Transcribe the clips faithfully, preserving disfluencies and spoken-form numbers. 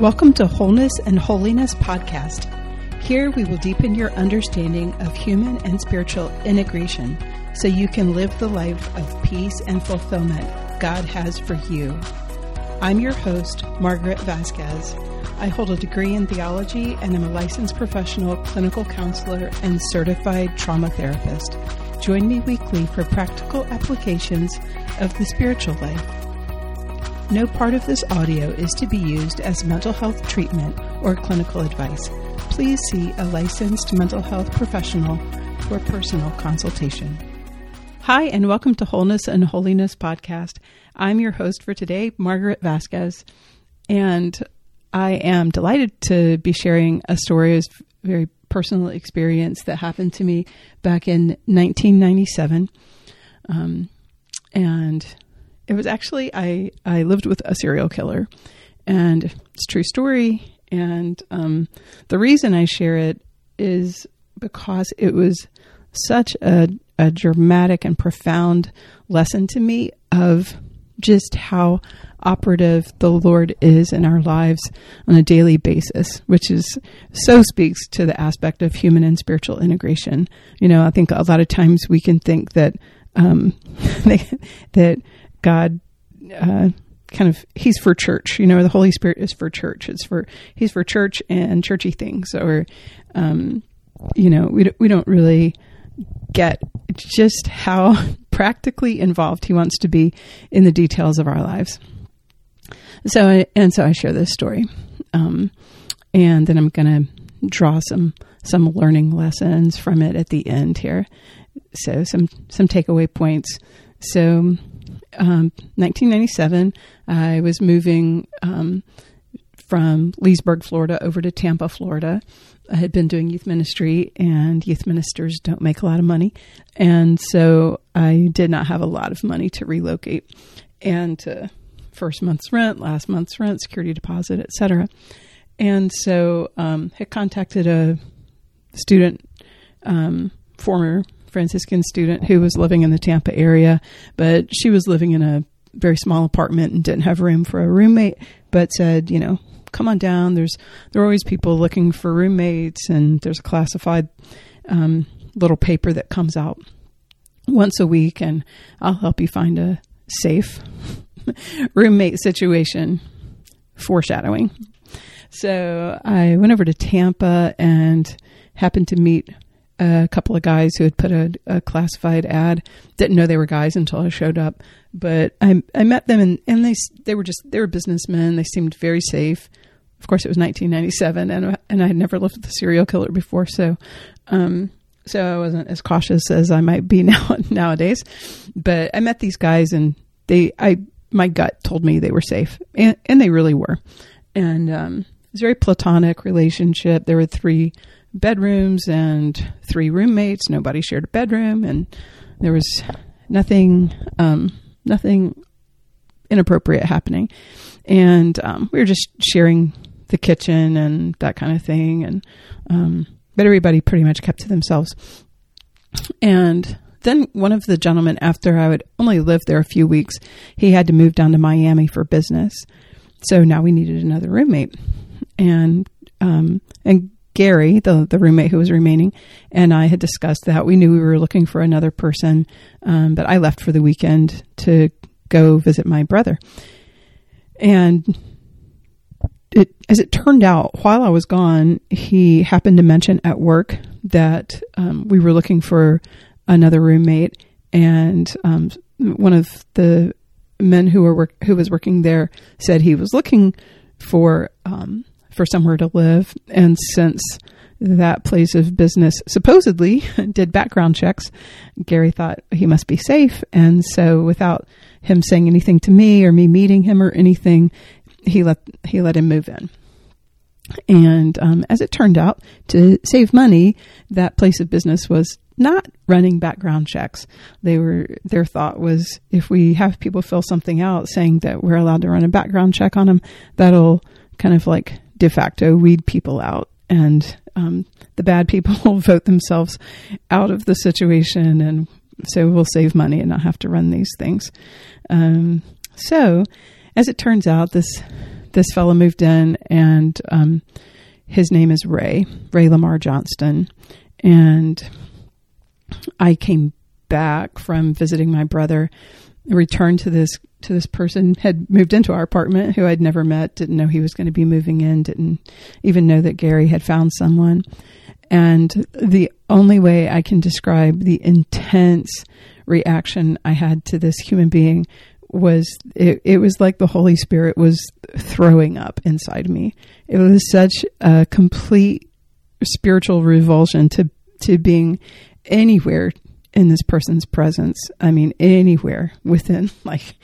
Welcome to Wholeness and Holiness Podcast. Here we will deepen your understanding of human and spiritual integration so you can live the life of peace and fulfillment God has for you. I'm your host, Margaret Vasquez. I hold a degree in theology and am a licensed professional clinical counselor and certified trauma therapist. Join me weekly for practical applications of the spiritual life. No part of this audio is to be used as mental health treatment or clinical advice. Please see a licensed mental health professional for personal consultation. Hi, and welcome to Wholeness and Holiness Podcast. I'm your host for today, Margaret Vasquez, and I am delighted to be sharing a story, a very personal experience that happened to me back in nineteen ninety-seven. Um, and it was actually, I, I lived with a serial killer, and it's a true story. And um, the reason I share it is because it was such a a dramatic and profound lesson to me of just how operative the Lord is in our lives on a daily basis, which is so speaks to the aspect of human and spiritual integration. You know, I think a lot of times we can think that, um, that God, uh, kind of, he's for church, you know, the Holy Spirit is for church. It's for, he's for church and churchy things, or, um, you know, we don't, we don't really get just how practically involved he wants to be in the details of our lives. So, and so I share this story. Um, and then I'm going to draw some, some learning lessons from it at the end here. So some, some takeaway points. So, um, nineteen ninety-seven, I was moving, um, from Leesburg, Florida over to Tampa, Florida. I had been doing youth ministry, and youth ministers don't make a lot of money. And so I did not have a lot of money to relocate and to first month's rent, last month's rent, security deposit, et cetera. And so, um, I contacted a student, um, former Franciscan student who was living in the Tampa area, but she was living in a very small apartment and didn't have room for a roommate, but said, you know, come on down. There's, there are always people looking for roommates, and there's a classified, um, little paper that comes out once a week, and I'll help you find a safe roommate situation. Foreshadowing. So I went over to Tampa and happened to meet a couple of guys who had put a, a classified ad. Didn't know they were guys until I showed up, but I, I met them, and, and they, they were just, they were businessmen. They seemed very safe. Of course, it was nineteen ninety-seven, and, and I had never lived with a serial killer before. So, um, so I wasn't as cautious as I might be now nowadays, but I met these guys, and they, I, my gut told me they were safe, and, and they really were. And, um, it was a very platonic relationship. There were three bedrooms and three roommates. Nobody shared a bedroom, and there was nothing, um, nothing inappropriate happening. And, um, we were just sharing the kitchen and that kind of thing. And, um, but everybody pretty much kept to themselves. And then one of the gentlemen, after I would only live there a few weeks, he had to move down to Miami for business. So now we needed another roommate. And, um, and Gary, the, the roommate who was remaining, and I had discussed that. We knew we were looking for another person, um, but I left for the weekend to go visit my brother. And it, as it turned out, while I was gone, he happened to mention at work that, um, we were looking for another roommate, and, um, one of the men who were work, who was working there said he was looking for, um, for somewhere to live. And since that place of business supposedly did background checks, Gary thought he must be safe. And so without him saying anything to me or me meeting him or anything, he let, he let him move in. And, um, as it turned out, to save money, that place of business was not running background checks. They were, their thought was, if we have people fill something out saying that we're allowed to run a background check on them, that'll kind of like de facto weed people out, and, um, the bad people will vote themselves out of the situation. And so we'll save money and not have to run these things. Um, so as it turns out, this this fellow moved in, and um, his name is Ray, Ray Lamar Johnston. And I came back from visiting my brother, returned to this to this person, had moved into our apartment, who I'd never met, didn't know he was going to be moving in, didn't even know that Gary had found someone. And the only way I can describe the intense reaction I had to this human being was it, it was like the Holy Spirit was throwing up inside me. It was such a complete spiritual revulsion to, to being anywhere in this person's presence. I mean, anywhere within, like,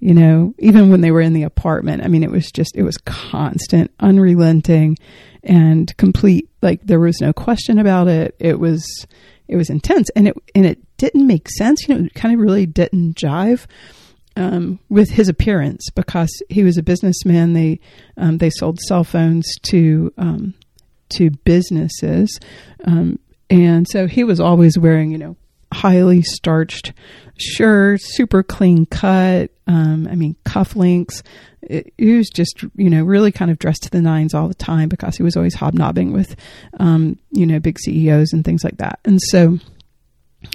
you know, even when they were in the apartment, I mean, it was just, it was constant, unrelenting, and complete. Like, there was no question about it. It was, it was intense, and it, and it didn't make sense. You know, it kind of really didn't jive, um, with his appearance, because he was a businessman. They, um, they sold cell phones to, um, to businesses. Um, and so he was always wearing, you know, highly starched shirt, super clean cut. Um, I mean, cufflinks. It, it was just, you know, really kind of dressed to the nines all the time, because he was always hobnobbing with, um, you know, big C E Os and things like that. And so,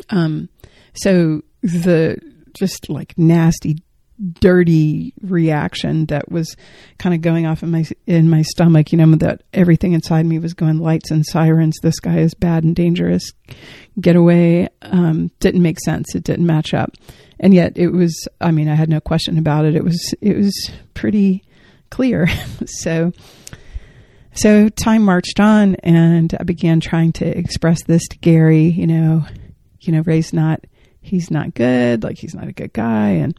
um, so the just like nasty, dirty reaction that was kind of going off in my, in my stomach, you know, that everything inside me was going lights and sirens. This guy is bad and dangerous. Get away. Um, didn't make sense. It didn't match up. And yet it was, I mean, I had no question about it. It was, it was pretty clear. so, so time marched on, and I began trying to express this to Gary, you know, you know, Ray's not, he's not good. Like, he's not a good guy. And,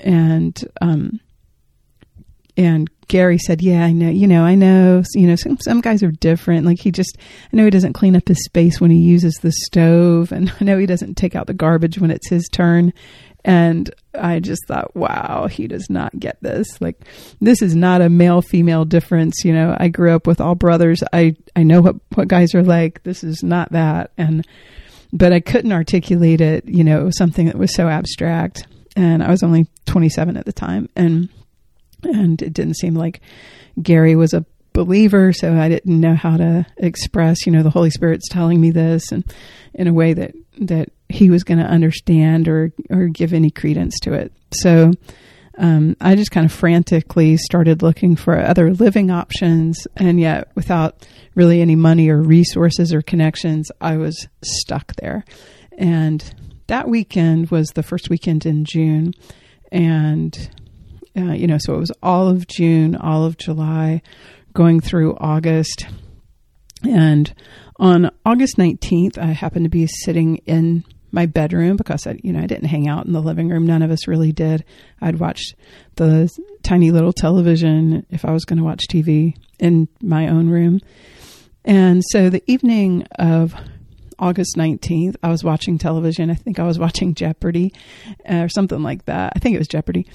And, um, and Gary said, yeah, I know, you know, I know, you know, some, some guys are different. Like, he just, I know he doesn't clean up his space when he uses the stove, and I know he doesn't take out the garbage when it's his turn. And I just thought, wow, he does not get this. Like, this is not a male-female difference. You know, I grew up with all brothers. I, I know what, what guys are like. This is not that. And, but I couldn't articulate it. You know, it was something that was so abstract. And I was only twenty-seven at the time, and and it didn't seem like Gary was a believer, so I didn't know how to express, you know, the Holy Spirit's telling me this, and in a way that, that he was going to understand or, or give any credence to it. So um, I just kind of frantically started looking for other living options, and yet without really any money or resources or connections, I was stuck there. And that weekend was the first weekend in June, and, uh, you know, so it was all of June, all of July, going through August. And on August nineteenth, I happened to be sitting in my bedroom, because I, you know, I didn't hang out in the living room. None of us really did. I'd watched the tiny little television if I was going to watch T V in my own room. And so the evening of August nineteenth, I was watching television. I think I was watching Jeopardy uh, or something like that. I think it was Jeopardy.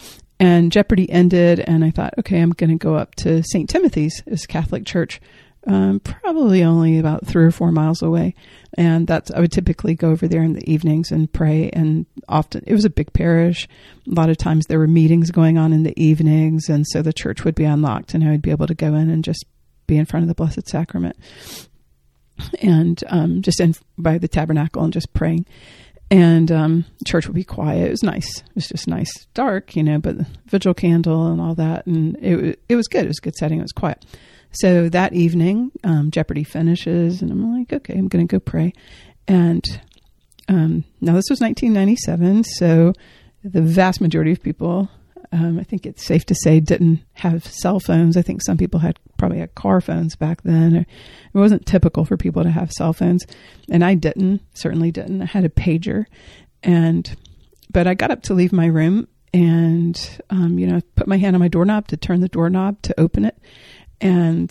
And Jeopardy ended, and I thought, okay, I'm going to go up to Saint Timothy's. It's a Catholic church, um, probably only about three or four miles away. And that's, I would typically go over there in the evenings and pray. And often it was a big parish. A lot of times there were meetings going on in the evenings. And so the church would be unlocked, and I would be able to go in and just be in front of the Blessed Sacrament. And, um, just in by the tabernacle and just praying, and, um, church would be quiet. It was nice. It was just nice, dark, you know, but the vigil candle and all that. And it, it was good. It was a good setting. It was quiet. So that evening, um, Jeopardy finishes, and I'm like, okay, I'm going to go pray. And, um, now this was nineteen ninety-seven. So the vast majority of people, um, I think it's safe to say, didn't have cell phones. I think some people had probably had car phones back then. Or it wasn't typical for people to have cell phones. And I didn't, certainly didn't. I had a pager. And, but I got up to leave my room, and, um, you know, put my hand on my doorknob to turn the doorknob to open it. And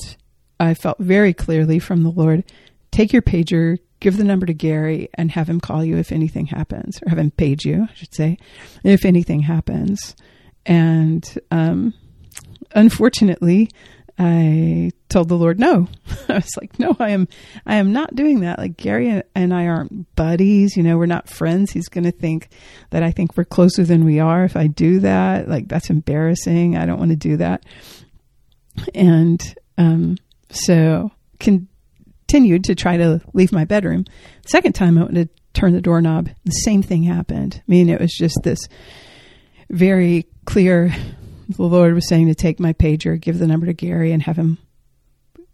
I felt very clearly from the Lord, take your pager, give the number to Gary, and have him call you if anything happens, or have him page you, I should say, if anything happens. And, um, unfortunately, I told the Lord, no. I was like, no, I am, I am not doing that. Like, Gary and I aren't buddies. You know, we're not friends. He's going to think that I think we're closer than we are if I do that. Like, that's embarrassing. I don't want to do that. And um, so continued to try to leave my bedroom. Second time I went to turn the doorknob, the same thing happened. I mean, it was just this very clear, the Lord was saying to take my pager, give the number to Gary and have him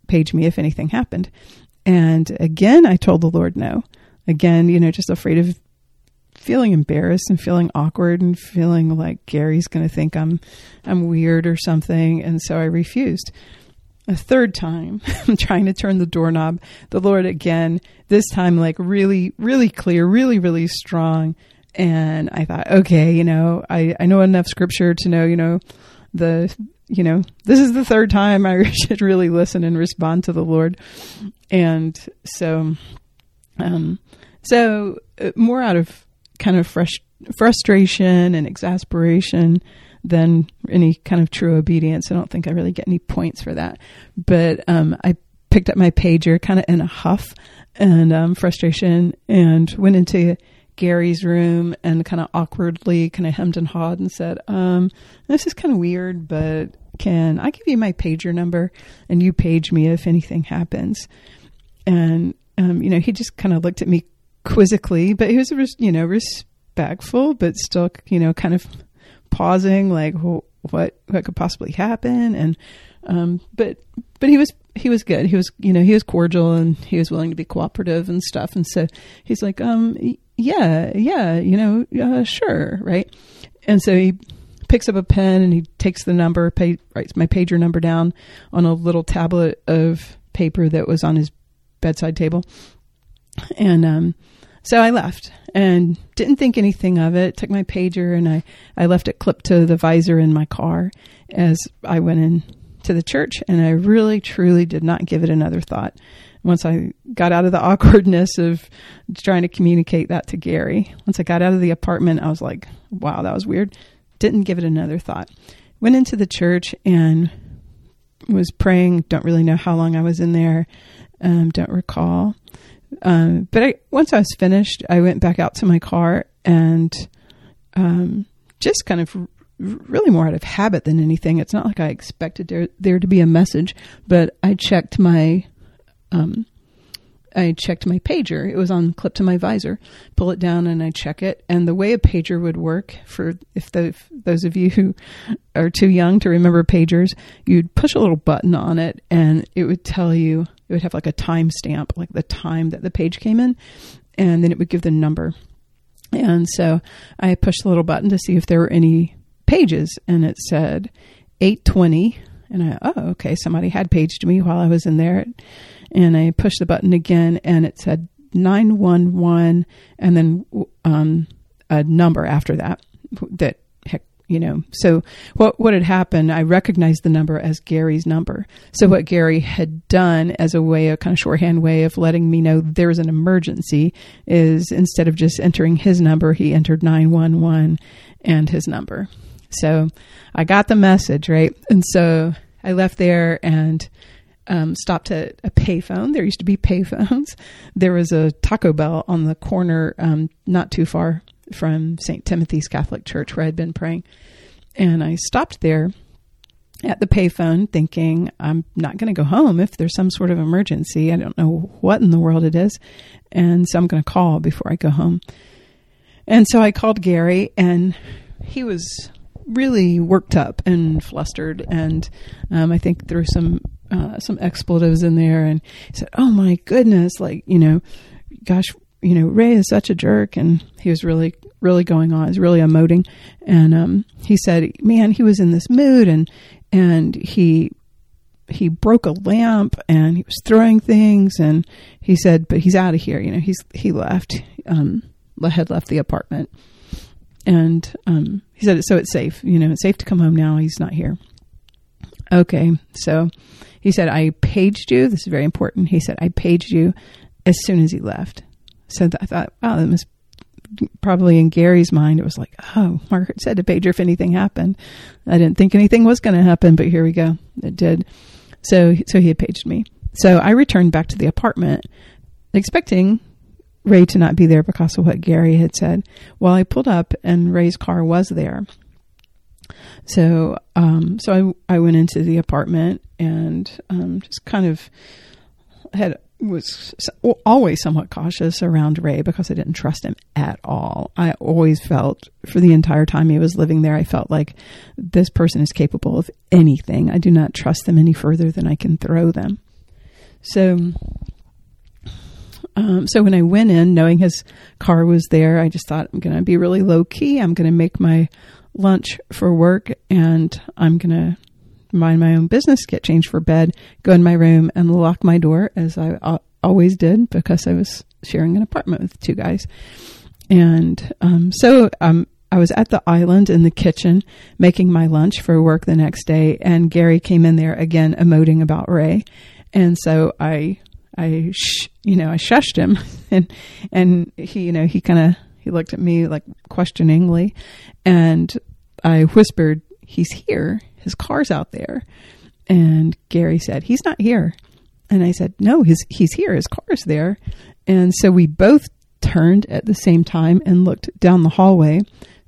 page me if anything happened. And again, I told the Lord no. Again, you know, just afraid of feeling embarrassed and feeling awkward and feeling like Gary's going to think I'm I'm weird or something. And so I refused. A third time, I'm trying to turn the doorknob. The Lord again, this time like really, really clear, really, really strong. And I thought, okay, you know, I, I know enough scripture to know, you know, the, you know, this is the third time I should really listen and respond to the Lord. And so, um, so more out of kind of fresh frustration and exasperation than any kind of true obedience. I don't think I really get any points for that, but, um, I picked up my pager kind of in a huff and, um, frustration, and went into Gary's room and kind of awkwardly kind of hemmed and hawed and said, um, this is kind of weird, but can I give you my pager number and you page me if anything happens? And, um, you know, he just kind of looked at me quizzically, but he was, you know, respectful, but still, you know, kind of pausing, like what, what could possibly happen? And, um, but, but he was, he was good. He was, you know, he was cordial and he was willing to be cooperative and stuff. And so he's like, um, yeah, yeah, you know, uh, sure. Right. And so he picks up a pen and he takes the number, pay, writes my pager number down on a little tablet of paper that was on his bedside table. And, um, so I left and didn't think anything of it. Took my pager and I, I left it clipped to the visor in my car as I went in to the church. And I really, truly did not give it another thought. Once I got out of the awkwardness of trying to communicate that to Gary, once I got out of the apartment, I was like, wow, that was weird. Didn't give it another thought. Went into the church and was praying. Don't really know how long I was in there. Um, don't recall. Um, but I, once I was finished, I went back out to my car and, um, just kind of r- really more out of habit than anything. It's not like I expected there, there to be a message, but I checked my, um, I checked my pager. It was on clip to my visor, pull it down and I check it. And the way a pager would work for, if, the, if those of you who are too young to remember pagers, you'd push a little button on it and it would tell you, it would have like a time stamp, like the time that the page came in, and then it would give the number. And so I pushed the little button to see if there were any pages, and it said eight twenty. And I, oh, okay, somebody had paged me while I was in there. And I pushed the button again, and it said nine one one, and then um, a number after that, that, heck, you know. So what, what had happened, I recognized the number as Gary's number. So what Gary had done as a way, a kind of shorthand way of letting me know there was an emergency, is instead of just entering his number, he entered nine one one and his number. So I got the message, right? And so I left there and um, stopped at a payphone. There used to be payphones. There was a Taco Bell on the corner, um, not too far from Saint Timothy's Catholic Church where I'd been praying. And I stopped there at the payphone thinking, I'm not going to go home if there's some sort of emergency. I don't know what in the world it is. And so I'm going to call before I go home. And so I called Gary, and he was really worked up and flustered. And, um, I think there were some, uh, some expletives in there, and he said, oh my goodness, like, you know, gosh, you know, Ray is such a jerk. And he was really, really going on. He was really emoting. And, um, he said, man, he was in this mood, and, and he, he broke a lamp and he was throwing things, and he said, but he's out of here. You know, he's, he left, um, had left the apartment. And, um, he said, so it's safe, you know, it's safe to come home now. He's not here. Okay. So he said, I paged you. This is very important. He said, I paged you as soon as he left. So th- I thought, wow, that must probably, in Gary's mind, it was like, oh, Margaret said to page her if anything happened. I didn't think anything was going to happen, but here we go. It did. So, so he had paged me. So I returned back to the apartment expecting Ray to not be there because of what Gary had said. Well, I pulled up and Ray's car was there. So, um, so I, I went into the apartment and, um, just kind of had, was always somewhat cautious around Ray because I didn't trust him at all. I always felt for the entire time he was living there, I felt like this person is capable of anything. I do not trust them any further than I can throw them. So, um, so when I went in, knowing his car was there, I just thought, I'm going to be really low key. I'm going to make my lunch for work and I'm going to mind my own business, get changed for bed, go in my room and lock my door as I always did because I was sharing an apartment with two guys. And, um, so, um, I was at the island in the kitchen making my lunch for work the next day and Gary came in there again, emoting about Ray. And so I, I, sh- you know, I shushed him and, and he, you know, he kind of, he looked at me like questioningly and I whispered, he's here. His car's out there. And Gary said, he's not here. And I said, no, his, he's here. His car's there. And so we both turned at the same time and looked down the hallway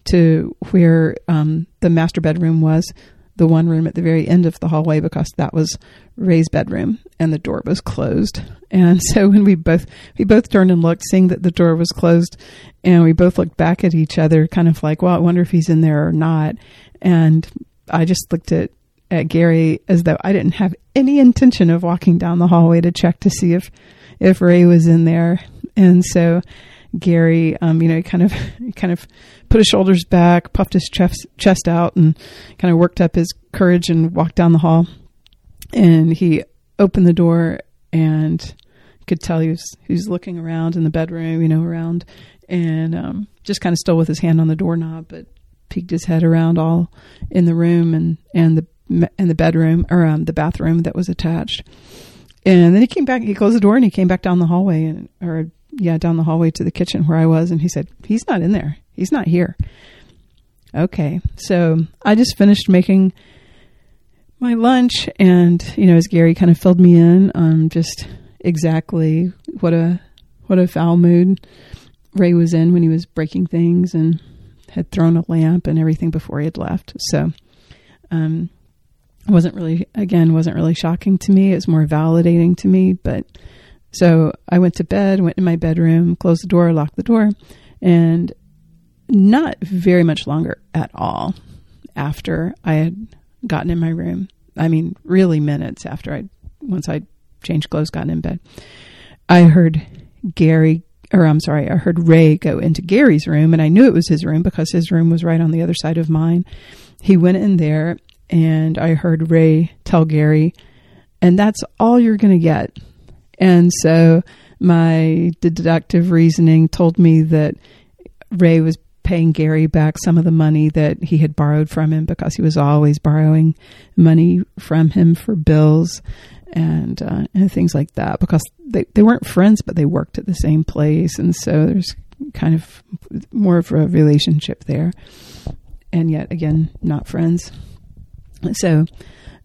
to where um, the master bedroom was, the one room at the very end of the hallway, because that was Ray's bedroom and the door was closed. And so when we both, we both turned and looked, seeing that the door was closed, and we both looked back at each other kind of like, well, I wonder if he's in there or not. And I just looked at, at Gary as though I didn't have any intention of walking down the hallway to check to see if, if Ray was in there. And so Gary, um, you know, kind of, kind of put his shoulders back, puffed his chest, chest out and kind of worked up his courage and walked down the hall. And he opened the door and could tell he was, he was looking around in the bedroom, you know, around and, um, just kind of still with his hand on the doorknob, but peeked his head around all in the room and, and the, and the bedroom or um, the bathroom that was attached. And then he came back, he closed the door and he came back down the hallway and, or yeah, down the hallway to the kitchen where I was. And he said, he's not in there. He's not here. Okay. So I just finished making my lunch and, you know, as Gary kind of filled me in on um, just exactly what a, what a foul mood Ray was in when he was breaking things and had thrown a lamp and everything before he had left. So, um, wasn't really, again, wasn't really shocking to me. It was more validating to me. But so I went to bed, went in my bedroom, closed the door, locked the door, and not very much longer at all after I had gotten in my room. I mean, really minutes after I, once I changed clothes, gotten in bed, I heard Gary or I'm sorry, I heard Ray go into Gary's room and I knew it was his room because his room was right on the other side of mine. He went in there and I heard Ray tell Gary, and that's all you're going to get. And so my deductive reasoning told me that Ray was paying Gary back some of the money that he had borrowed from him because he was always borrowing money from him for bills and, uh, and things like that because they, they weren't friends, but they worked at the same place. And so there's kind of more of a relationship there and yet again, not friends. So,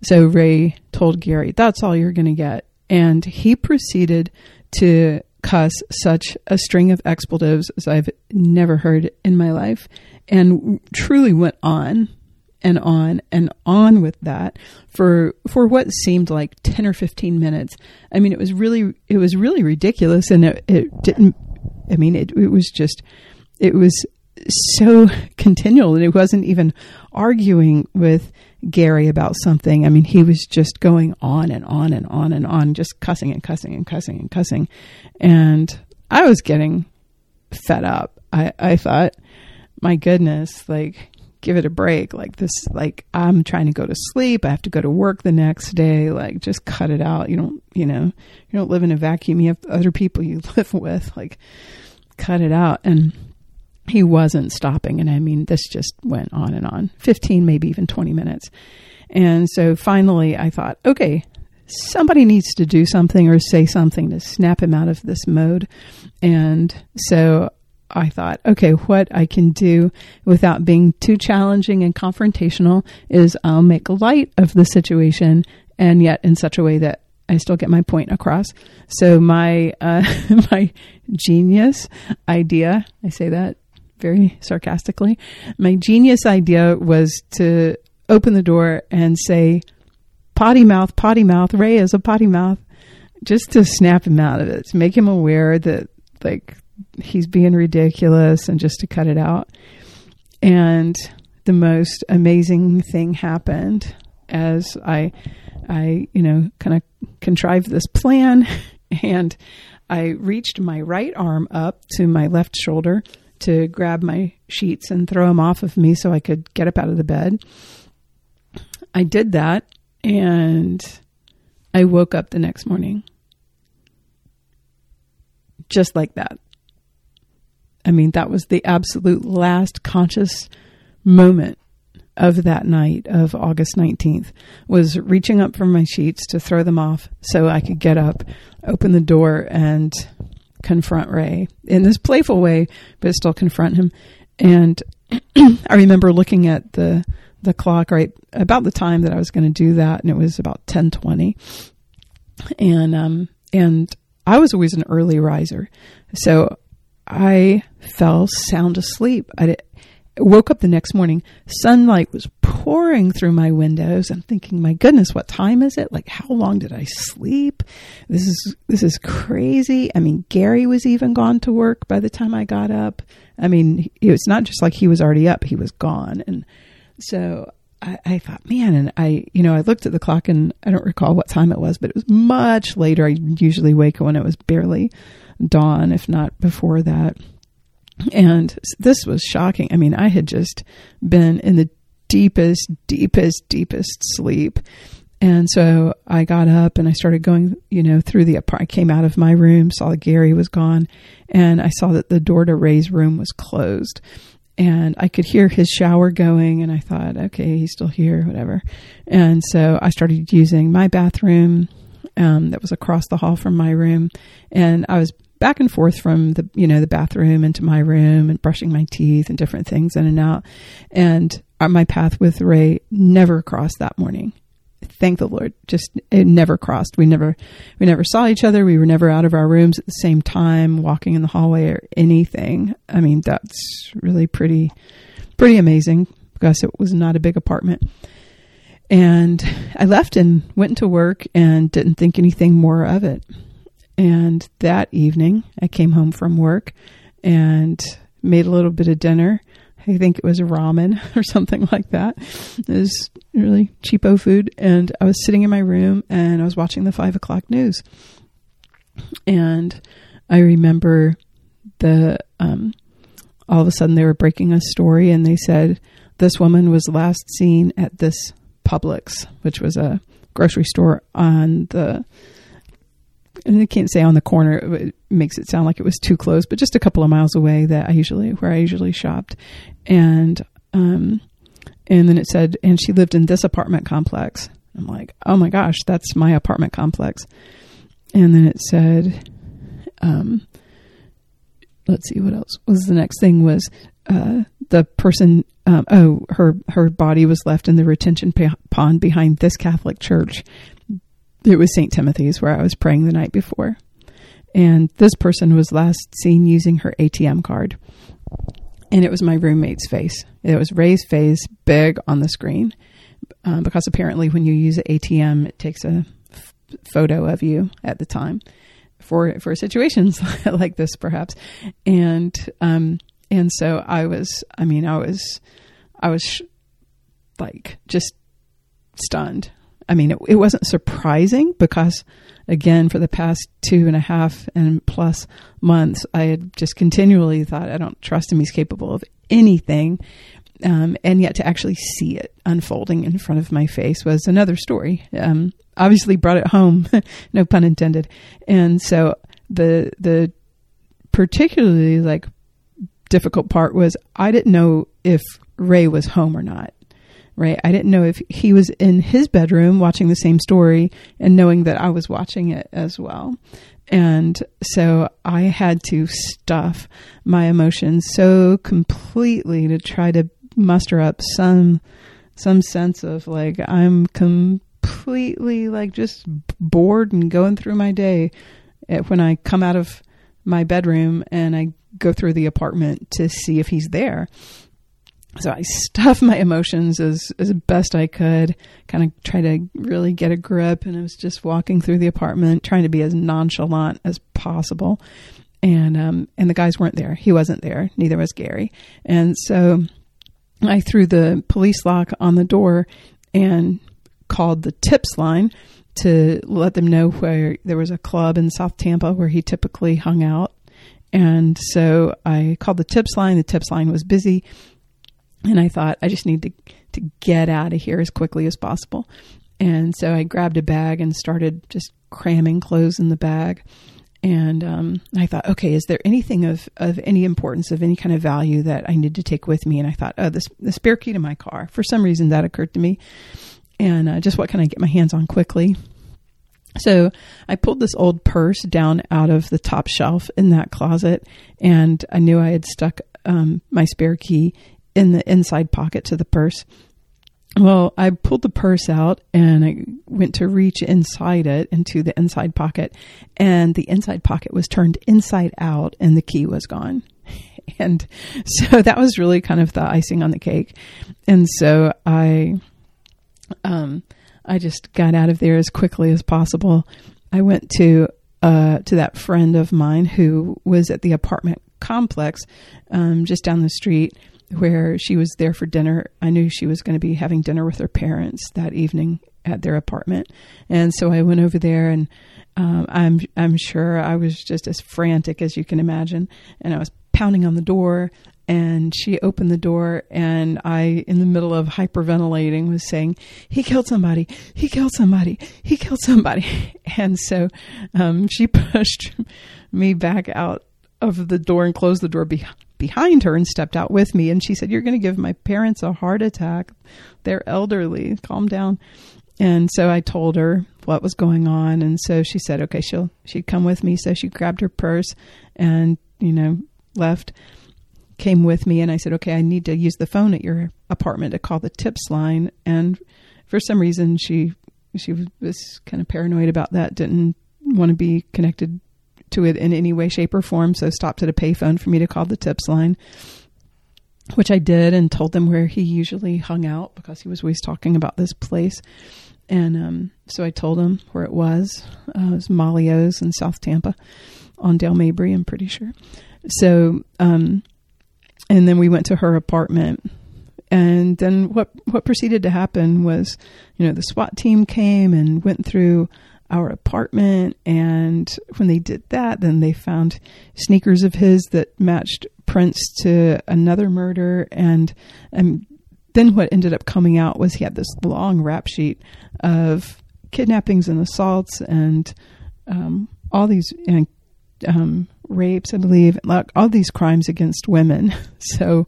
so Ray told Gary, that's all you're going to get. And he proceeded to cuss such a string of expletives as I've never heard in my life and truly went on and on and on with that for, for what seemed like ten or fifteen minutes. I mean, it was really, it was really ridiculous and it, it didn't, I mean, it, it was just, it was so continual and it wasn't even arguing with Gary about something. I mean, he was just going on and on and on and on, just cussing and cussing and cussing and cussing. And I was getting fed up. I, I thought, my goodness, like, give it a break. Like this, like I'm trying to go to sleep. I have to go to work the next day. Like, just cut it out. You don't, you know, you don't live in a vacuum. You have other people you live with, like cut it out. And he wasn't stopping. And I mean, this just went on and on, fifteen, maybe even twenty minutes. And so finally I thought, okay, somebody needs to do something or say something to snap him out of this mode. And so I thought, okay, what I can do without being too challenging and confrontational is I'll make light of the situation and yet in such a way that I still get my point across. So my, uh, my genius idea, I say that very sarcastically, my genius idea was to open the door and say, potty mouth, potty mouth, Ray is a potty mouth, just to snap him out of it, to make him aware that, like, he's being ridiculous, and just to cut it out. And the most amazing thing happened as I, I, you know, kind of contrived this plan, and I reached my right arm up to my left shoulder to grab my sheets and throw them off of me so I could get up out of the bed. I did that, and I woke up the next morning. Just like that. I mean, that was the absolute last conscious moment of that night of August nineteenth, was reaching up from my sheets to throw them off so I could get up, open the door, and confront Ray in this playful way, but still confront him. And I remember looking at the the clock right about the time that I was going to do that, and it was about ten twenty. And um and I was always an early riser, so I fell sound asleep. I did, woke up the next morning. Sunlight was pouring through my windows. I'm thinking, my goodness, what time is it? Like, how long did I sleep? This is this is crazy. I mean, Gary was even gone to work by the time I got up. I mean, it's not just like he was already up; he was gone. And so I, I thought, man. And I, you know, I looked at the clock, and I don't recall what time it was, but it was much later. I usually wake up when it was barely dawn, if not before that. And this was shocking. I mean, I had just been in the deepest, deepest, deepest sleep. And so I got up and I started going, you know, through the apartment. I came out of my room, saw that Gary was gone, and I saw that the door to Ray's room was closed. And I could hear his shower going, and I thought, okay, he's still here, whatever. And so I started using my bathroom um, that was across the hall from my room. And I was back and forth from the, you know, the bathroom into my room, and brushing my teeth and different things in and out. And my path with Ray never crossed that morning. Thank the Lord. Just, it never crossed. We never, we never saw each other. We were never out of our rooms at the same time, walking in the hallway or anything. I mean, that's really pretty, pretty amazing, because it was not a big apartment. And I left and went into work and didn't think anything more of it. And that evening, I came home from work and made a little bit of dinner. I think it was ramen or something like that. It was really cheapo food. And I was sitting in my room, and I was watching the five o'clock news. And I remember the um, all of a sudden they were breaking a story, and they said this woman was last seen at this Publix, which was a grocery store on the... and I can't say on the corner, it makes it sound like it was too close, but just a couple of miles away that I usually, where I usually shopped. And, um, and then it said, and she lived in this apartment complex. I'm like, oh my gosh, that's my apartment complex. And then it said, um, let's see, what else was the next thing was, uh, the person, um, oh, her, her body was left in the retention pond behind this Catholic church. It was Saint Timothy's, where I was praying the night before. And this person was last seen using her A T M card. And it was my roommate's face. It was Ray's face, big on the screen. Um, because apparently when you use an A T M, it takes a f- photo of you at the time for for situations like this, perhaps. And um, and so I was, I mean, I was, I was sh- like just stunned. I mean, it, it wasn't surprising because, again, for the past two and a half and plus months, I had just continually thought, I don't trust him. He's capable of anything. Um, and yet to actually see it unfolding in front of my face was another story. Um, obviously brought it home, no pun intended. And so the the particularly like difficult part was I didn't know if Ray was home or not. Right. I didn't know if he was in his bedroom watching the same story and knowing that I was watching it as well. And so I had to stuff my emotions so completely to try to muster up some, some sense of like, I'm completely like just bored and going through my day when I come out of my bedroom and I go through the apartment to see if he's there. So I stuffed my emotions as, as best I could, kind of try to really get a grip. And I was just walking through the apartment, trying to be as nonchalant as possible. And, um, and the guys weren't there. He wasn't there. Neither was Gary. And so I threw the police lock on the door and called the tips line to let them know where there was a club in South Tampa where he typically hung out. And so I called the tips line. The tips line was busy. And I thought, I just need to, to get out of here as quickly as possible. And so I grabbed a bag and started just cramming clothes in the bag. And um, I thought, okay, is there anything of, of any importance, of any kind of value that I need to take with me? And I thought, oh, this, the spare key to my car. For some reason, that occurred to me. And uh, just what can I get my hands on quickly? So I pulled this old purse down out of the top shelf in that closet. And I knew I had stuck um, my spare key in the inside pocket to the purse. Well, I pulled the purse out and I went to reach inside it into the inside pocket, and the inside pocket was turned inside out and the key was gone. And so that was really kind of the icing on the cake. And so I, um, I just got out of there as quickly as possible. I went to, uh, to that friend of mine who was at the apartment complex, um, just down the street, where she was there for dinner. I knew she was going to be having dinner with her parents that evening at their apartment. And so I went over there, and um, I'm I'm sure I was just as frantic as you can imagine. And I was pounding on the door, and she opened the door, and I, in the middle of hyperventilating, was saying, he killed somebody, he killed somebody, he killed somebody. And so um, she pushed me back out of the door and closed the door behind behind her and stepped out with me. And she said, you're going to give my parents a heart attack. They're elderly. Calm down. And so I told her what was going on. And so she said, okay, she'll, she'd come with me. So she grabbed her purse and, you know, left, came with me. And I said, okay, I need to use the phone at your apartment to call the tips line. And for some reason, she, she was kind of paranoid about that. Didn't want to be connected to it in any way, shape, or form. So stopped at a payphone for me to call the tips line, which I did, and told them where he usually hung out because he was always talking about this place. And um, so I told him where it was. Uh, it was Molio's in South Tampa on Dale Mabry, I'm pretty sure. So, um, and then we went to her apartment. And then what, what proceeded to happen was, you know, the SWAT team came and went through our apartment. And when they did that, then they found sneakers of his that matched prints to another murder. And, and then what ended up coming out was he had this long rap sheet of kidnappings and assaults and, um, all these, and, um, rapes, I believe, like all these crimes against women. So,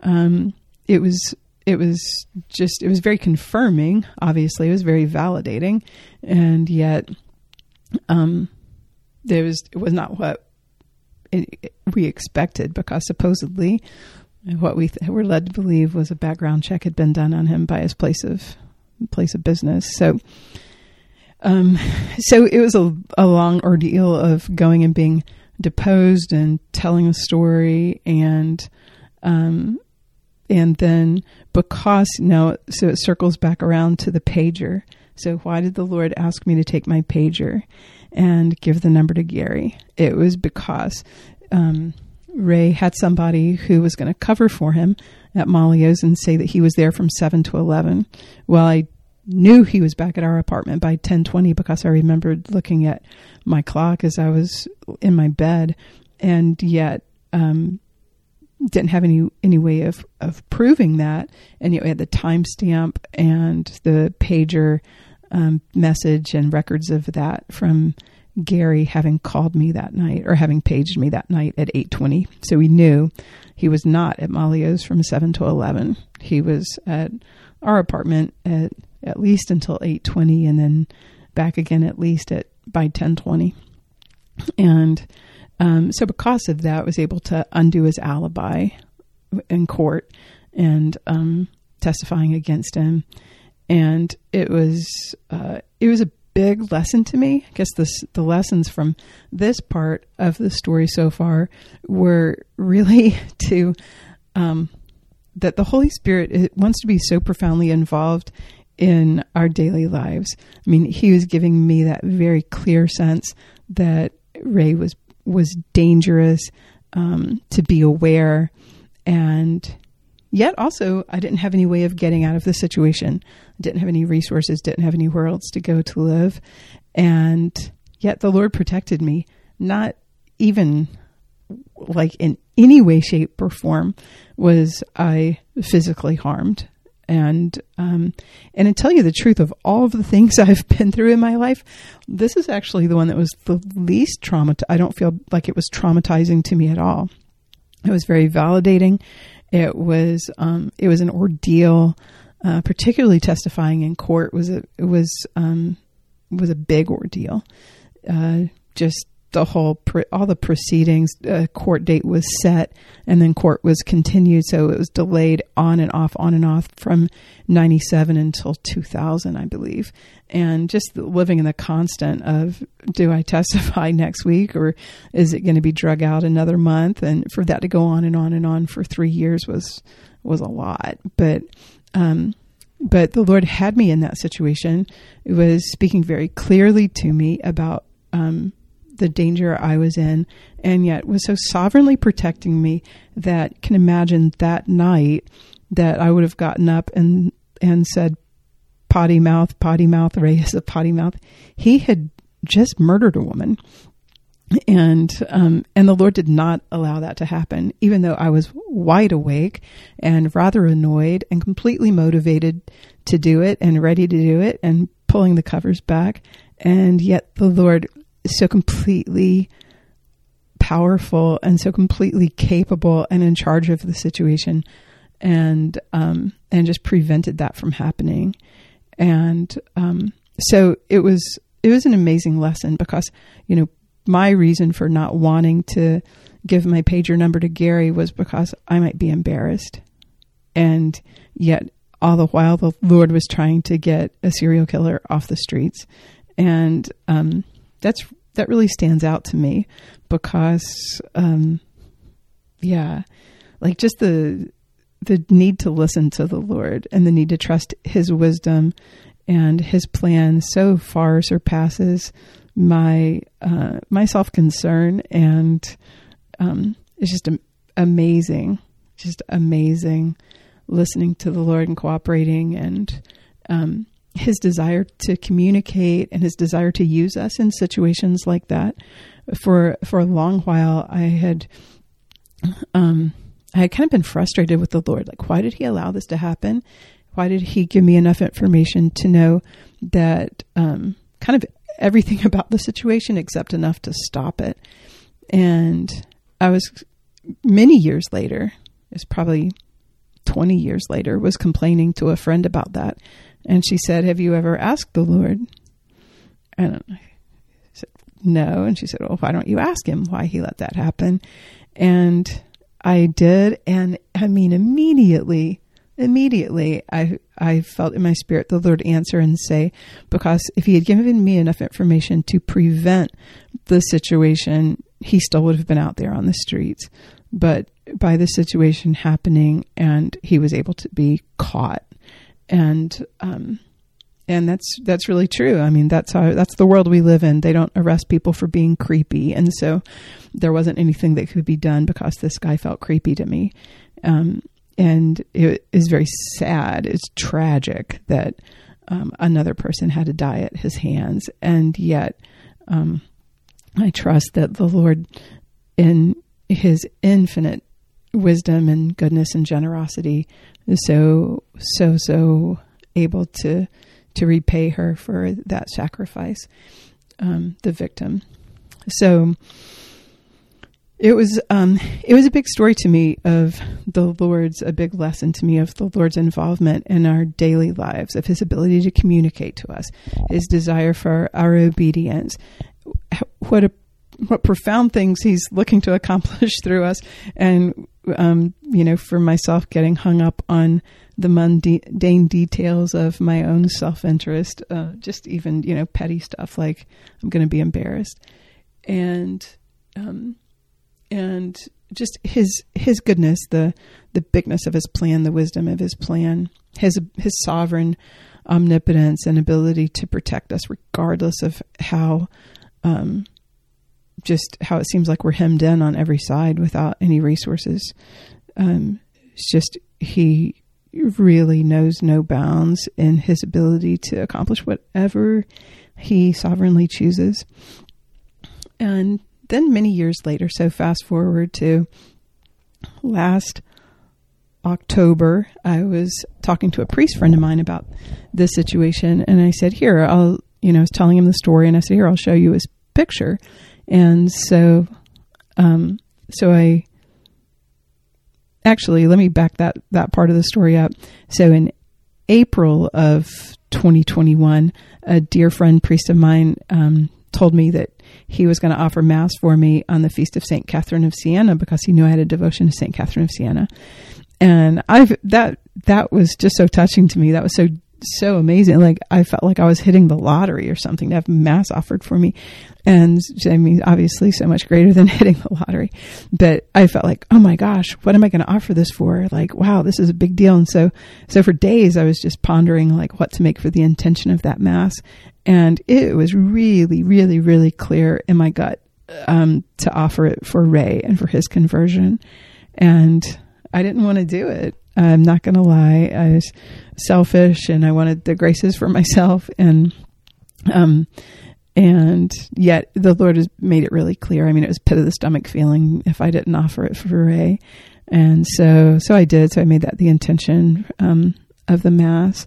um, it was, It was just, it was very confirming, obviously. It was very validating. And yet, um, there was, it was not what it, it, we expected, because supposedly what we th- were led to believe was a background check had been done on him by his place of, place of business. So, um, so it was a, a long ordeal of going and being deposed and telling a story, and, um, and then because now, so it circles back around to the pager. So why did the Lord ask me to take my pager and give the number to Gary? It was because um, Ray had somebody who was going to cover for him at Molio's and say that he was there from seven to eleven. Well, I knew he was back at our apartment by ten twenty because I remembered looking at my clock as I was in my bed. And yet, um, didn't have any, any way of, of proving that. And you know, we had the timestamp and the pager um, message and records of that from Gary having called me that night, or having paged me that night at eight twenty. So we knew he was not at Molio's from seven to eleven. He was at our apartment at, at least until eight twenty, and then back again at least at by ten twenty. And Um, so because of that, I was able to undo his alibi in court and, um, testifying against him. And it was, uh, it was a big lesson to me. I guess this, the lessons from this part of the story so far were really to, um, that the Holy Spirit wants to be so profoundly involved in our daily lives. I mean, he was giving me that very clear sense that Ray was was dangerous, um, to be aware, and yet also I didn't have any way of getting out of the situation. I didn't have any resources, didn't have anywhere else to go to live, and yet the Lord protected me, not even like in any way, shape, or form was I physically harmed. And um, and to tell you the truth, of all of the things I've been through in my life, this is actually the one that was the least traumatized. I don't feel like it was traumatizing to me at all. It was very validating. It was um, it was an ordeal. Uh, particularly testifying in court was a it was um, was a big ordeal. Uh, just the whole pre- all the proceedings, uh, court date was set, and then court was continued, so it was delayed on and off, on and off from ninety-seven until two thousand, I believe. And just living in the constant of, do I testify next week, or is it going to be drug out another month? And for that to go on and on and on for three years was was a lot. But um, but the Lord had me in that situation. It was speaking very clearly to me about um. the danger I was in, and yet was so sovereignly protecting me that, can imagine that night that I would have gotten up and, and said, potty mouth, potty mouth, Ray is a potty mouth. He had just murdered a woman. And, um, and the Lord did not allow that to happen, even though I was wide awake and rather annoyed and completely motivated to do it and ready to do it and pulling the covers back. And yet the Lord, so completely powerful and so completely capable and in charge of the situation, and, um, and just prevented that from happening. And, um, so it was, it was an amazing lesson, because, you know, my reason for not wanting to give my pager number to Gary was because I might be embarrassed. And yet all the while the Lord was trying to get a serial killer off the streets. And, um, That's that really stands out to me, because, um, yeah, like just the the need to listen to the Lord and the need to trust His wisdom and His plan so far surpasses my uh, my self concern, and um, it's just amazing, just amazing listening to the Lord and cooperating, and um, His desire to communicate and His desire to use us in situations like that. For, for a long while, I had, um, I had kind of been frustrated with the Lord. Like, why did He allow this to happen? Why did He give me enough information to know that, um, kind of everything about the situation except enough to stop it? And I was many years later, it's probably twenty years later, was complaining to a friend about that. And she said, have you ever asked the Lord? And I said, no. And she said, well, why don't you ask Him why He let that happen? And I did. And I mean, immediately, immediately, I I felt in my spirit the Lord answer and say, because if He had given me enough information to prevent the situation, He still would have been out there on the streets. But by the situation happening, and He was able to be caught. And, um, and that's, that's really true. I mean, that's how, that's the world we live in. They don't arrest people for being creepy. And so there wasn't anything that could be done because this guy felt creepy to me. Um, and it is very sad. It's tragic that, um, another person had to die at his hands. And yet, um, I trust that the Lord, in His infinite wisdom and goodness and generosity, is so, so, so able to, to repay her for that sacrifice, um, the victim. So it was, um, it was a big story to me of the Lord's, a big lesson to me of the Lord's involvement in our daily lives, of His ability to communicate to us, His desire for our obedience, what a, what profound things He's looking to accomplish through us. And, um, you know, for myself, getting hung up on the mundane details of my own self-interest, uh, just even, you know, petty stuff, like I'm going to be embarrassed. And, um, and just his his goodness, the the bigness of his plan, the wisdom of his plan, his his sovereign omnipotence and ability to protect us regardless of how um, just how it seems like we're hemmed in on every side without any resources. Um, it's just he really knows no bounds in his ability to accomplish whatever he sovereignly chooses. And then many years later, so fast forward to last October, I was talking to a priest friend of mine about this situation. And I said, here, I'll, you know, I was telling him the story and I said, here, I'll show you his picture. And so, um, so I actually, let me back that, that part of the story up. So in April of twenty twenty-one, a dear friend, priest of mine, um, told me that he was going to offer mass for me on the feast of Saint Catherine of Siena because he knew I had a devotion to Saint Catherine of Siena. And I've, that, that was just so touching to me. That was so, so amazing. Like I felt like I was hitting the lottery or something to have mass offered for me. And I mean, obviously so much greater than hitting the lottery, but I felt like, oh my gosh, what am I going to offer this for? Like, wow, this is a big deal. And so, so for days I was just pondering like what to make for the intention of that mass. And it was really, really, really clear in my gut, um, to offer it for Ray and for his conversion. And I didn't want to do it. I'm not going to lie. I was selfish and I wanted the graces for myself. And, um, and yet the Lord has made it really clear. I mean, it was pit of the stomach feeling if I didn't offer it for Ray. And so, so I did. So I made that the intention, um, of the mass.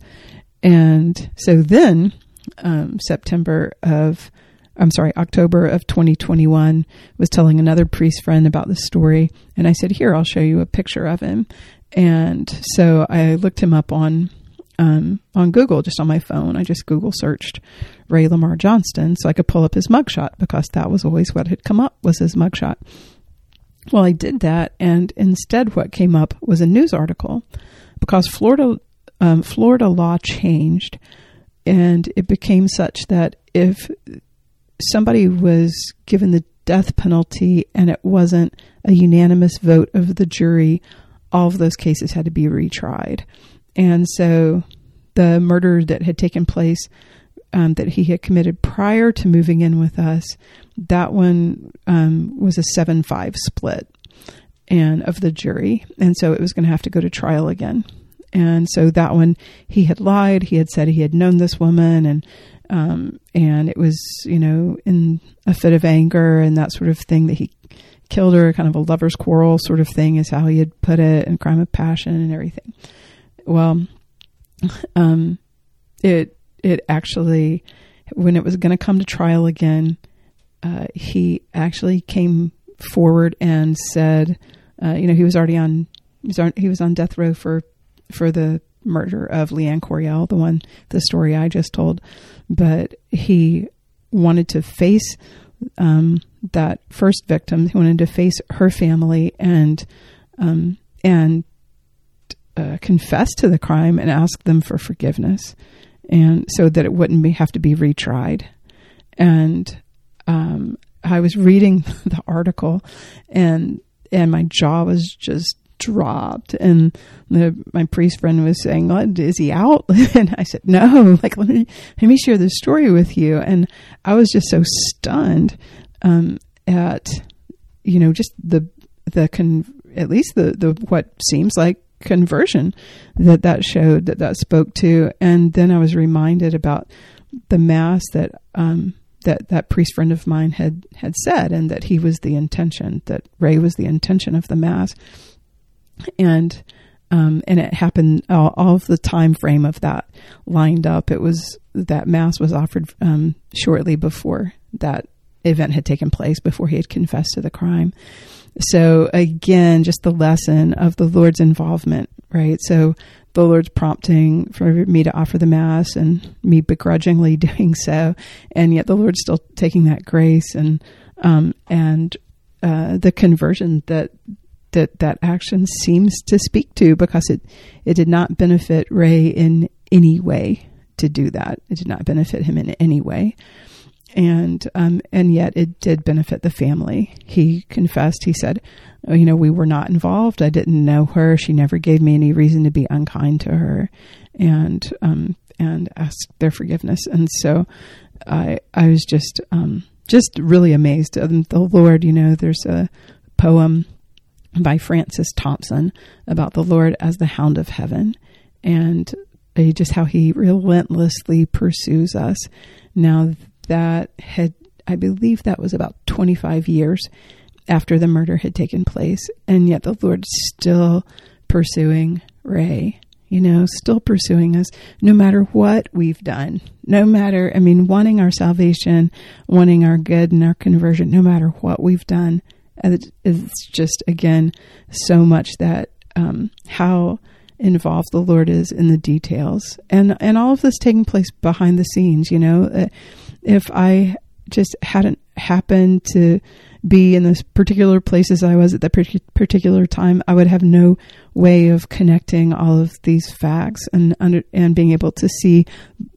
And so then, um, September of, I'm sorry, October of twenty twenty-one, was telling another priest friend about the story. And I said, here, I'll show you a picture of him. And so I looked him up on, um, on Google, just on my phone. I just Google searched Ray Lamar Johnston so I could pull up his mugshot because that was always what had come up was his mugshot. Well, I did that. And instead what came up was a news article because Florida, um, Florida law changed and it became such that if somebody was given the death penalty and it wasn't a unanimous vote of the jury, all of those cases had to be retried. And so the murder that had taken place, um, that he had committed prior to moving in with us, that one, um, was a seven, five split and of the jury. And so it was going to have to go to trial again. And so that one, he had lied. He had said he had known this woman and, um, and it was, you know, in a fit of anger and that sort of thing that he killed her, kind of a lover's quarrel sort of thing is how he had put it, and crime of passion and everything. Well, um, it, it actually, when it was going to come to trial again, uh, he actually came forward and said, uh, you know, he was already on, he was on, he was on death row for, for the murder of Leanne Coriel, the one, the story I just told, but he wanted to face, um, that first victim, who wanted to face her family and, um, and, uh, confess to the crime and ask them for forgiveness. And so that it wouldn't be, have to be retried. And, um, I was reading the article and, and my jaw was just dropped. And the, my priest friend was saying, well, is he out? And I said, no, like, let me, let me share this story with you. And I was just so stunned um, at, you know, just the, the, con- at least the, the, what seems like conversion that that showed, that that spoke to. And then I was reminded about the mass that, um, that, that priest friend of mine had, had said, and that he was the intention, that Ray was the intention of the mass. And, um, and it happened all, all of the time frame of that lined up. It was, that mass was offered, um, shortly before that event had taken place, before he had confessed to the crime. So again, just the lesson of the Lord's involvement, right? So the Lord's prompting for me to offer the mass and me begrudgingly doing so. And yet the Lord's still taking that grace and, um, and, uh, the conversion that, that that action seems to speak to, because it, it did not benefit Ray in any way to do that. It did not benefit him in any way. And um, and yet it did benefit the family. He confessed. He said, oh, you know, we were not involved. I didn't know her. She never gave me any reason to be unkind to her, and um, and asked their forgiveness. And so I I was just um, just really amazed. And the Lord, you know, there's a poem by Francis Thompson about the Lord as the hound of heaven, and just how he relentlessly pursues us. Now, that had, I believe that was about twenty-five years after the murder had taken place. And yet the Lord's still pursuing Ray, you know, still pursuing us, no matter what we've done, no matter, I mean, wanting our salvation, wanting our good and our conversion, no matter what we've done. It's just, again, so much that um, how involved the Lord is in the details, and, and all of this taking place behind the scenes. You know, uh, if I just hadn't happened to be in this particular place as I was at that particular time, I would have no way of connecting all of these facts and under, and being able to see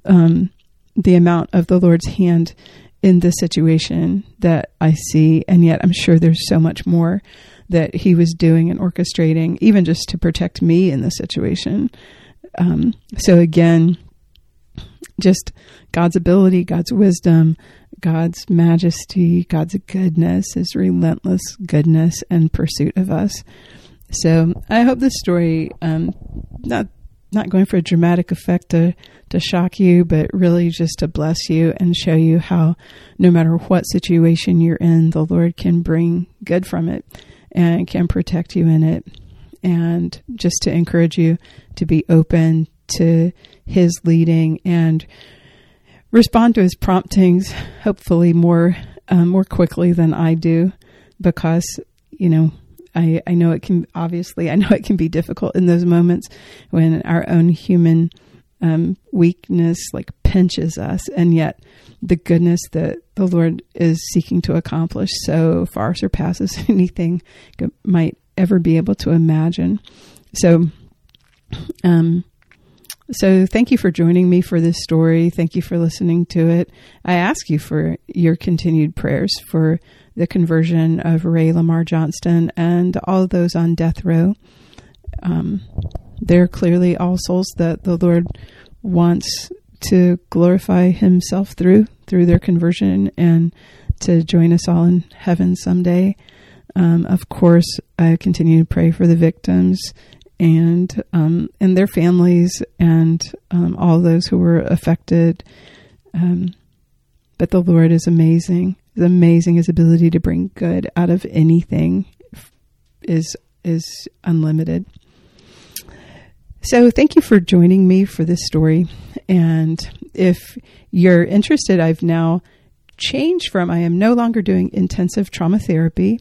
um, the amount of the Lord's hand in this situation that I see. And yet I'm sure there's so much more that he was doing and orchestrating, even just to protect me in this situation. Um, so again, just God's ability, God's wisdom, God's majesty, God's goodness, his relentless goodness and pursuit of us. So I hope this story, um, not not going for a dramatic effect to, to shock you, but really just to bless you and show you how no matter what situation you're in, the Lord can bring good from it and can protect you in it. And just to encourage you to be open to his leading and respond to his promptings, hopefully more um, more quickly than I do, because, you know, I, I know it can, obviously, I know it can be difficult in those moments when our own human um, weakness like pinches us, and yet the goodness that the Lord is seeking to accomplish so far surpasses anything you might ever be able to imagine. So, um, So thank you for joining me for this story. Thank you for listening to it. I ask you for your continued prayers for the conversion of Ray Lamar Johnston and all those on death row. Um, they're clearly all souls that the Lord wants to glorify himself through, through their conversion, and to join us all in heaven someday. Um, of course, I continue to pray for the victims and um, and their families, and um, all those who were affected. Um, but the Lord is amazing. It's amazing. His ability to bring good out of anything is is unlimited. So thank you for joining me for this story. And if you're interested, I've now changed from, I am no longer doing intensive trauma therapy.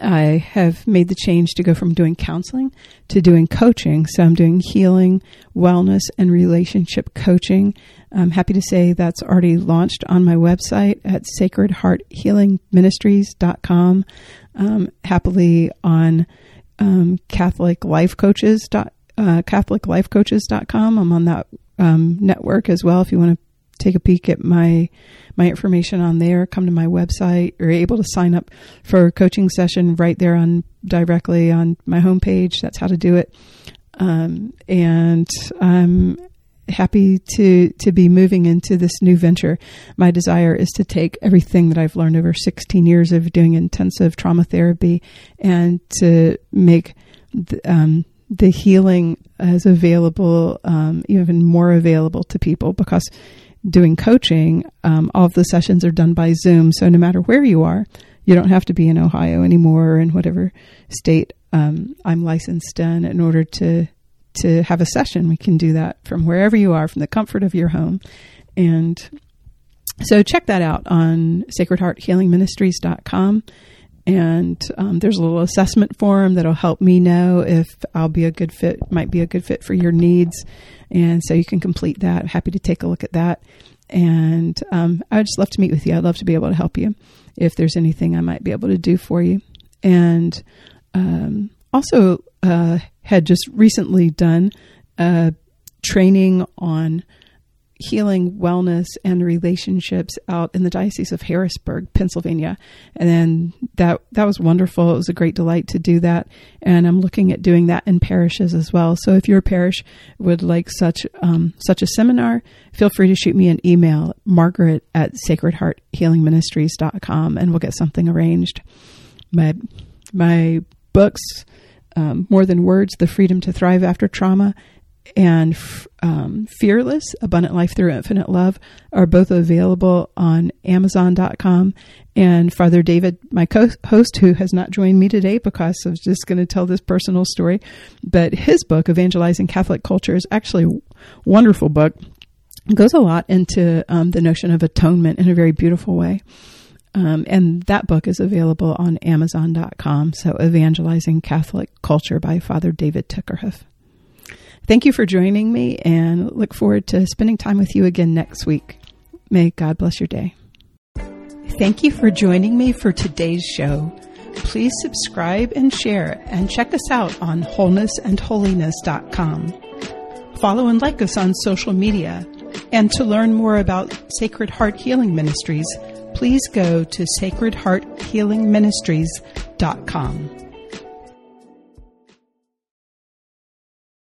I have made the change to go from doing counseling to doing coaching. So I'm doing healing, wellness, and relationship coaching. I'm happy to say that's already launched on my website at sacred heart healing ministries dot com, um, happily on um, Catholic Life Coaches dot, uh, Catholic Life Coaches dot com. I'm on that um, network as well. If you want to take a peek at my my information on there, come to my website. You're able to sign up for a coaching session right there on directly on my homepage. That's how to do it. Um, and I'm happy to to be moving into this new venture. My desire is to take everything that I've learned over sixteen years of doing intensive trauma therapy and to make the, um, the healing as available, um, even more available to people, because doing coaching, um, all of the sessions are done by Zoom. So no matter where you are, you don't have to be in Ohio anymore, or in whatever state um, I'm licensed in, in order to to have a session. We can do that from wherever you are, from the comfort of your home. And so check that out on sacred heart healing ministries dot com. And um, there's a little assessment form that'll help me know if I'll be a good fit, might be a good fit for your needs. And so you can complete that. I'm happy to take a look at that. And um, I would just love to meet with you. I'd love to be able to help you if there's anything I might be able to do for you. And um, also uh, had just recently done a training on healing, wellness, and relationships out in the Diocese of Harrisburg, Pennsylvania. And then that that was wonderful. It was a great delight to do that. And I'm looking at doing that in parishes as well. So if your parish would like such um, such a seminar, feel free to shoot me an email, Margaret at sacred heart healing ministries dot com, and we'll get something arranged. My, my books, um, More Than Words, The Freedom to Thrive After Trauma, and um, Fearless, Abundant Life Through Infinite Love, are both available on amazon dot com. And Father David, my co-host, who has not joined me today because I was just going to tell this personal story, but his book, Evangelizing Catholic Culture, is actually a wonderful book. It goes a lot into um, the notion of atonement in a very beautiful way. Um, and that book is available on amazon dot com. So Evangelizing Catholic Culture by Father David Tuckerhoff. Thank you for joining me, and look forward to spending time with you again next week. May God bless your day. Thank you for joining me for today's show. Please subscribe and share, and check us out on wholeness and holiness dot com. Follow and like us on social media. And to learn more about Sacred Heart Healing Ministries, please go to sacred heart healing ministries dot com.